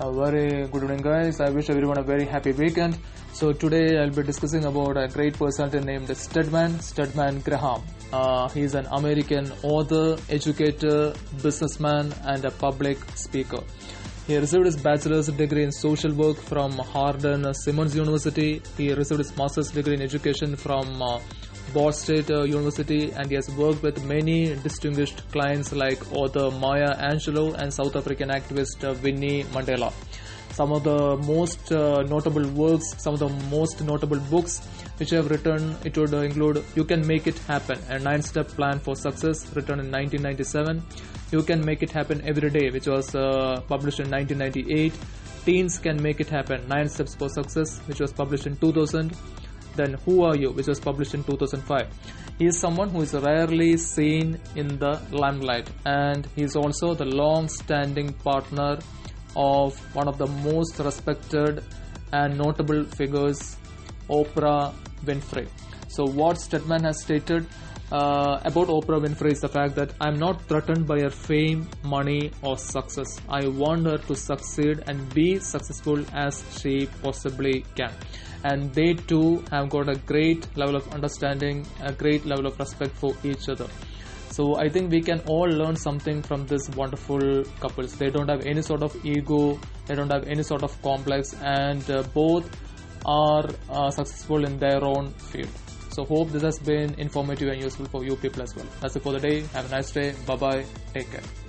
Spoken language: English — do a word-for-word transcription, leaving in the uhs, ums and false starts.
A very good evening, guys. I wish everyone a very happy weekend. So today I'll be discussing about a great personality named Stedman, Stedman Graham. Uh, he is an American author, educator, businessman, and a public speaker. He received his bachelor's degree in social work from Hardin-Simmons University. He received his master's degree in education from uh, Boston University, and he has worked with many distinguished clients like author Maya Angelou and South African activist Winnie Mandela. Some of the most uh, notable works, some of the most notable books which have written, it would include You Can Make It Happen, a nine-step plan for success, written in nineteen ninety-seven. You Can Make It Happen Every Day, which was uh, published in nineteen ninety-eight. Teens Can Make It Happen, nine steps for success, which was published in two thousand. Then Who Are You, which was published in two thousand five. He is someone who is rarely seen in the limelight, and he is also the long-standing partner of one of the most respected and notable figures, Oprah Winfrey. So what Stedman has stated uh, about Oprah Winfrey is the fact that I'm not threatened by her fame, money, or success. I want her to succeed and be successful as she possibly can. And they too have got a great level of understanding, a great level of respect for each other. So I think we can all learn something from this wonderful couples. They don't have any sort of ego, they don't have any sort of complex, and uh, both are uh, successful in their own field. So hope this has been informative and useful for you people as well. That's it for the day. Have a nice day. Bye bye. Take care.